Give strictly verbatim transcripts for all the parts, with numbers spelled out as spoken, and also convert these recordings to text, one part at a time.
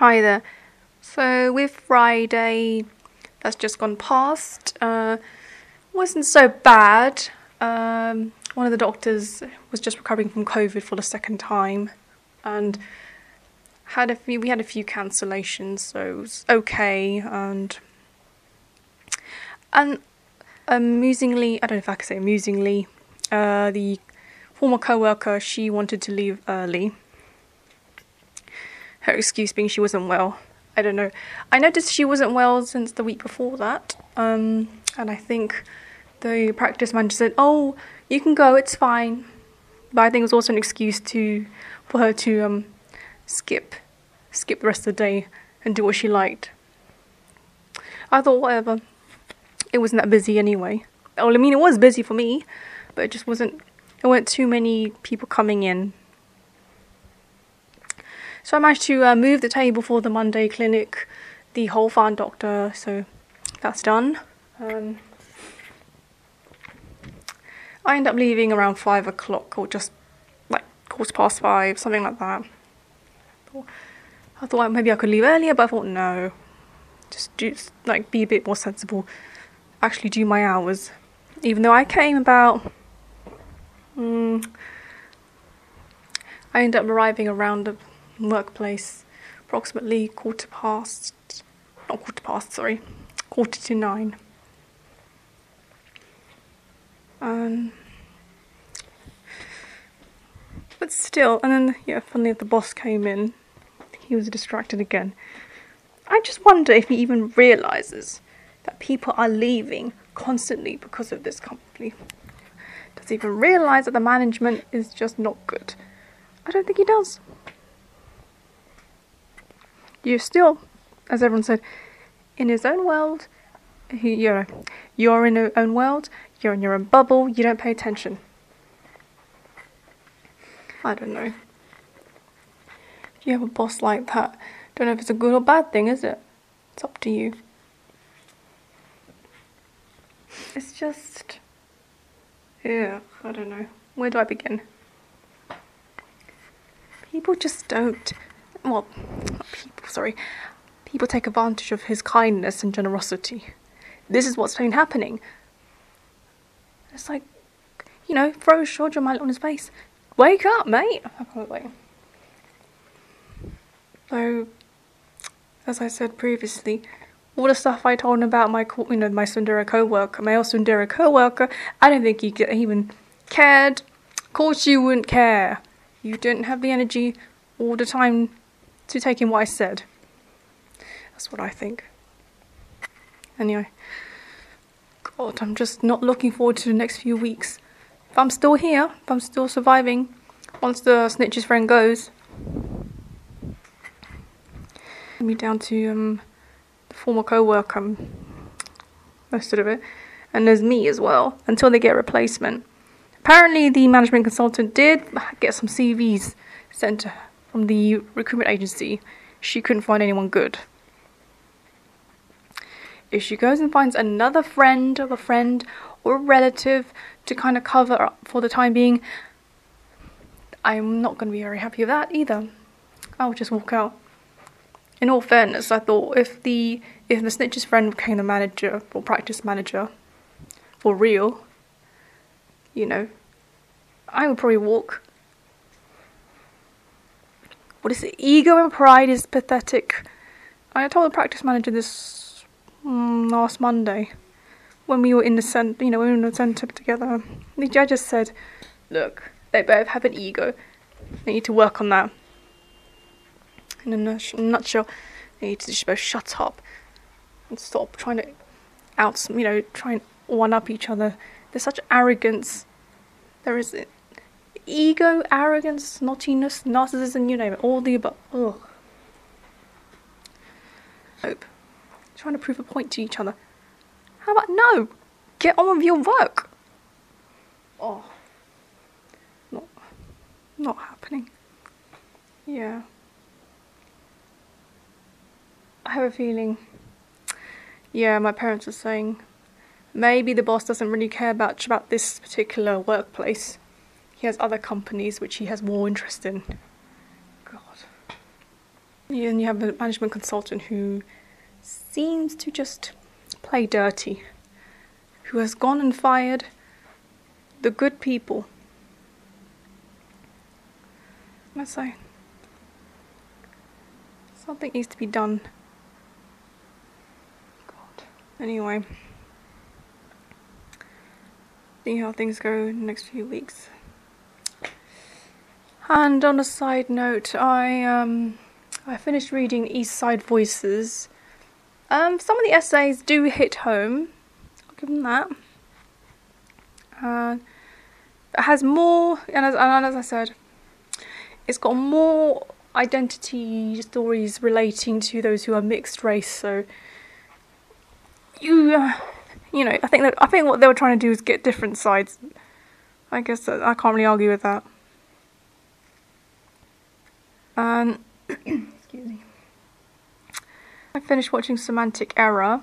Hi there. So with Friday that's just gone past, uh, wasn't so bad. Um, one of the doctors was just recovering from COVID for the second time, and had a few. We had a few cancellations, so it was okay. And and amusingly, I don't know if I can say amusingly, uh, the former co-worker, she wanted to leave early. Her excuse being she wasn't well. I don't know. I noticed she wasn't well since the week before that, um, and I think the practice manager said, "Oh, you can go. It's fine." But I think it was also an excuse to for her to um, skip skip the rest of the day and do what she liked. I thought, whatever. It wasn't that busy anyway. Well, I mean, it was busy for me, but it just wasn't. There weren't too many people coming in. So I managed to uh, move the table for the Monday clinic, the whole farm doctor, so that's done. Um, I end up leaving around five o'clock or just like quarter past five, something like that. I thought maybe I could leave earlier, but I thought no, just do, like be a bit more sensible, actually do my hours, even though I came about. Um, I end up arriving around the workplace approximately quarter past, not quarter past, sorry, quarter to nine. Um, but still, and then, yeah, finally the boss came in. He was distracted again. I just wonder if he even realises that people are leaving constantly because of this company. Does he even realise that the management is just not good? I don't think he does. You're still, as everyone said, in his own world. You're, you're in your own world. You're in your own bubble. You don't pay attention. I don't know. If you have a boss like that, don't know if it's a good or bad thing, is it? It's up to you. It's just, yeah, I don't know. Where do I begin? People just don't. Well, not people, sorry. People take advantage of his kindness and generosity. This is what's been happening. It's like, you know, throw a short mile on his face. Wake up, mate! I can't wait. So, as I said previously, all the stuff I told him about my, you know, my Sundera co-worker, my old Sundera co-worker, I don't think he even cared. Of course you wouldn't care. You didn't have the energy all the time to take in what I said. That's what I think. Anyway. God, I'm just not looking forward to the next few weeks. If I'm still here, if I'm still surviving, once the snitch's friend goes. Me down to um, the former co-worker, um, most of it. And there's me as well, until they get a replacement. Apparently the management consultant did get some C Vs sent from the recruitment agency. She couldn't find anyone good. If she goes and finds another friend of a friend or a relative to kind of cover up for the time being, I'm not going to be very happy with that either. I'll just walk out. In all fairness, I thought if the if the snitch's friend became a manager or practice manager for real, you know, I would probably walk. What is it? Ego and pride is pathetic. I told the practice manager this Mm, last Monday, when we were in the centre, you know, we were in the centre together. The judges said, "Look, they both have an ego. They need to work on that." In a nutshell, they need to just both shut up and stop trying to out, you know, try and one up each other. There's such arrogance. There is ego, arrogance, naughtiness, narcissism, you name it, all the above. Ugh. Hope. Trying to prove a point to each other. How about no? Get on with your work. Oh, not, not happening. Yeah, I have a feeling. Yeah, my parents are saying maybe the boss doesn't really care much about this particular workplace. He has other companies which he has more interest in. God, And you have a management consultant who seems to just play dirty, who has gone and fired the good people. Let's say something needs to be done. God. Anyway, see how things go in the next few weeks. And on a side note, I um I finished reading East Side Voices. Um, some of the essays do hit home. I'll give them that. Uh, it has more, and as, and as I said, it's got more identity stories relating to those who are mixed race. So you, uh, you know, I think that I think what they were trying to do is get different sides. I guess that, I can't really argue with that. Um. Excuse me. I finished watching Semantic Error.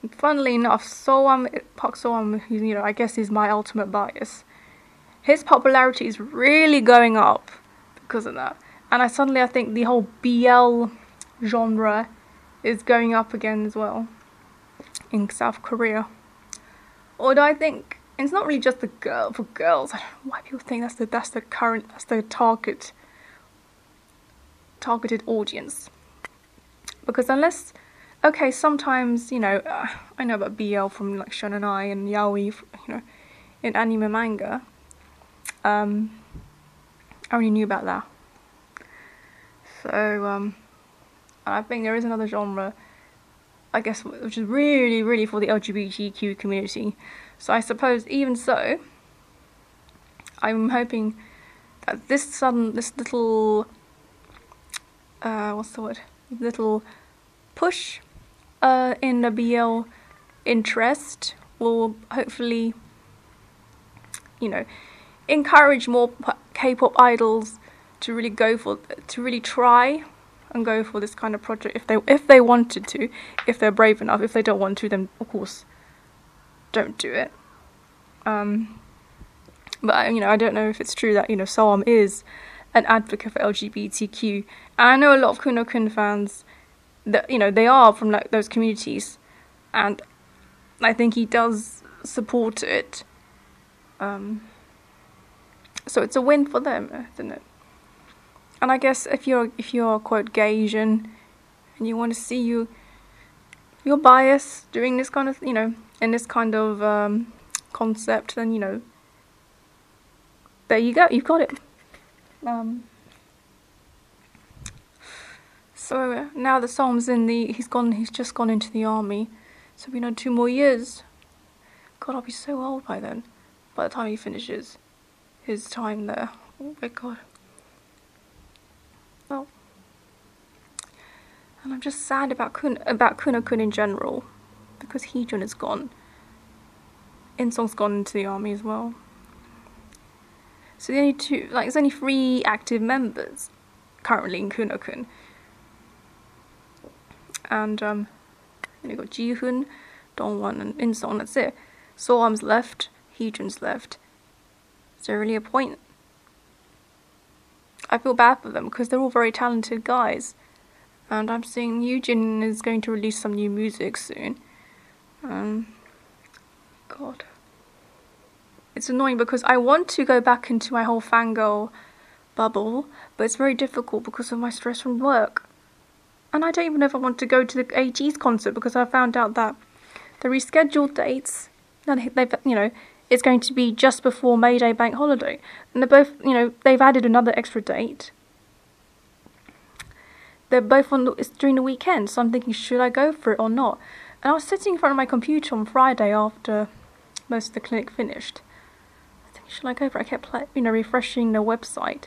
And funnily enough, Seo-ham, Park Seo-ham, you know, I guess he's my ultimate bias. His popularity is really going up because of that. And I suddenly I think the whole B L genre is going up again as well in South Korea. Although I think it's not really just the girl for girls. I don't know why people think that's the that's the current that's the target. targeted audience, because unless, okay, sometimes, you know, uh, I know about B L from like shonenai and yaoi, you know, in anime and manga. um I already knew about that, so um I think there is another genre, I guess, which is really really for the L G B T Q community. So I suppose even so, I'm hoping that this sudden this little Uh, what's the word? Little push uh, in the B L interest will hopefully, you know, encourage more K-pop idols to really go for, to really try and go for this kind of project if they if they wanted to, if they're brave enough. If they don't want to, then of course, don't do it. Um, but you know, I don't know if it's true that, you know, Seo-ham is an advocate for L G B T Q, and I know a lot of Kunokun fans that, you know, they are from like those communities, and I think he does support it, um, so it's a win for them, isn't it? And I guess if you're if you're quote gay Asian and you want to see you your bias doing this kind of, you know, in this kind of um, concept, then, you know, there you go, you've got it. Um, so uh, now the Seo-ham's in the, he's gone, he's just gone into the army, so we know two more years. God, I'll be so old by then, by the time he finishes his time there. Oh my God. Well, and I'm just sad about Kun, about Kunokun in general, because Hee-jun is gone. In-song's gone into the army as well. So the only two, like, there's only three active members currently in Kunokun, and um, then you got Ji-hoon, Dongwon, and In-sung. That's it. Seo-ham's left, Hee-jun's left. Is there really a point? I feel bad for them because they're all very talented guys, and I'm seeing Yujin is going to release some new music soon. Um, God. It's annoying because I want to go back into my whole fangirl bubble, but it's very difficult because of my stress from work. And I don't even know if I want to go to the ATEEZ concert, because I found out that the rescheduled dates, they've, you know, it's going to be just before May Day bank holiday. And they're both, you know, they've added another extra date. They're both on, it's during the weekend, so I'm thinking, should I go for it or not? And I was sitting in front of my computer on Friday after most of the clinic finished. Should I go for it? I kept, you know, refreshing the website,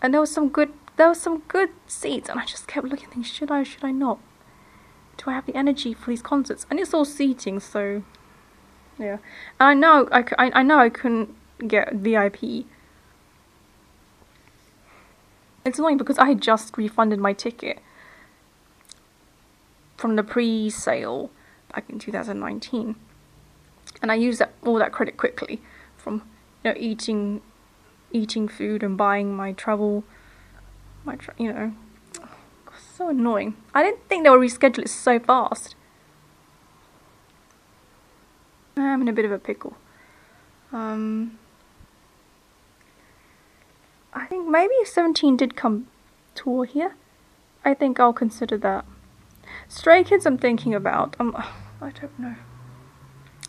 and there was some good, there was some good seats, and I just kept looking, thinking, should I, should I not? Do I have the energy for these concerts? And it's all seating, so yeah. And I know, I, I, I know I couldn't get V I P. It's annoying because I had just refunded my ticket from the pre-sale back in two thousand nineteen, and I used that, all that credit quickly from, you know, eating, eating food and buying my travel, my tra you know, So annoying. I didn't think they would reschedule it so fast. I'm in a bit of a pickle. Um, I think maybe if Seventeen did come tour here, I think I'll consider that. Stray Kids I'm thinking about. Um, I don't know.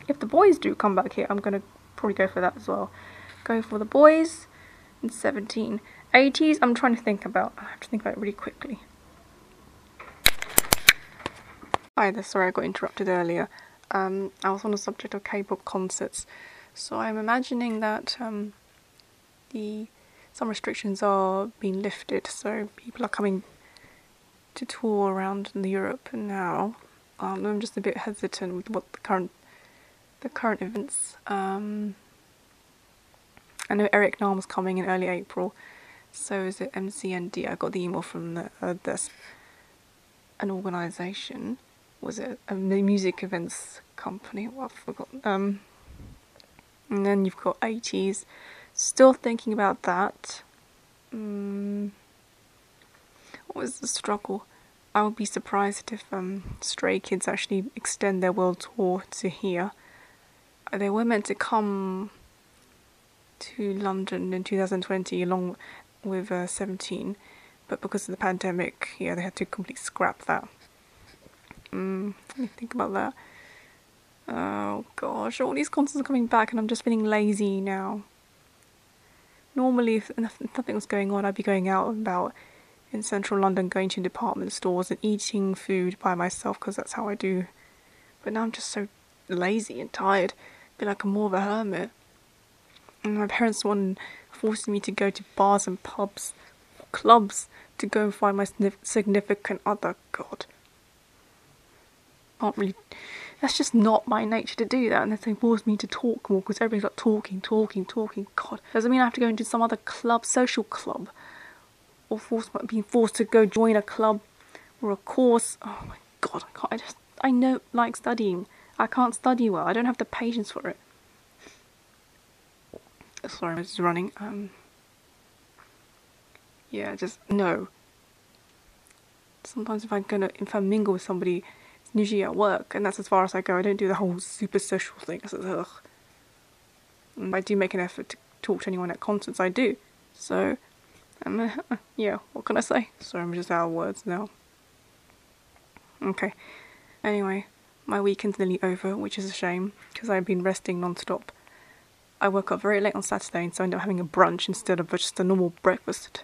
If the boys do come back here, I'm going to probably go for that as well. Go for the boys and Seventeen. ATEEZ I'm trying to think about. I have to think about it really quickly. Hi there, sorry I got interrupted earlier. Um, I was on the subject of K-pop concerts. So I'm imagining that um, the some restrictions are being lifted, so people are coming to tour around in Europe now. Um, I'm just a bit hesitant with what the current the current events. Um, I know Eric Nam was coming in early April, so is it M C N D? I got the email from the, uh, this an organisation. Was it a music events company? Well, I've forgotten. Um, and then you've got ATEEZ. Still thinking about that. Um, what was the struggle? I would be surprised if um, Stray Kids actually extend their world tour to here. They were meant to come to London in two thousand twenty along with uh, Seventeen, but because of the pandemic, yeah, they had to completely scrap that. Mm, let me think about that. Oh gosh, all these concerts are coming back and I'm just feeling lazy now. Normally if nothing was going on, I'd be going out and about in central London, going to department stores and eating food by myself because that's how I do. But now I'm just so lazy and tired. I feel like I'm more of a hermit. And my parents one forcing me to go to bars and pubs, clubs, to go and find my significant other. God. Can't really, that's just not my nature to do that, and they force me to talk more because everybody's like talking, talking, talking. God, doesn't mean I have to go into some other club, social club, or force being forced to go join a club or a course. Oh my God, I can't. I just I know like studying. I can't study well. I don't have the patience for it. Sorry, I was just running. Um. Yeah, just no. Sometimes if I'm gonna if I mingle with somebody, usually at work, and that's as far as I go. I don't do the whole super social thing. It's, ugh. And I do make an effort to talk to anyone at concerts. I do. So, um, uh, yeah, what can I say? Sorry, I'm just out of words now. Okay. Anyway, my weekend's nearly over, which is a shame, because I've been resting non-stop. I woke up very late on Saturday, and so I ended up having a brunch instead of just a normal breakfast.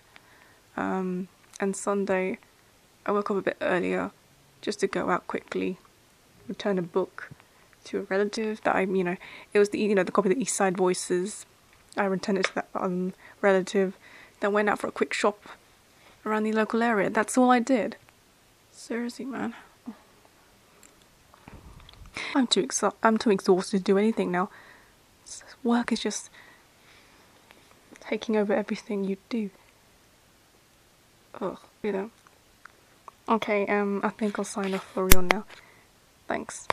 Um, and Sunday, I woke up a bit earlier, just to go out quickly, return a book to a relative that I, you know, it was the, you know, the copy of the East Side Voices. I returned it to that um, relative, then went out for a quick shop around the local area. That's all I did. Seriously, man. I'm too ex I'm too exhausted to do anything now. Work is just taking over everything you do. Ugh, you know. Okay, um, I think I'll sign off for real now. Thanks.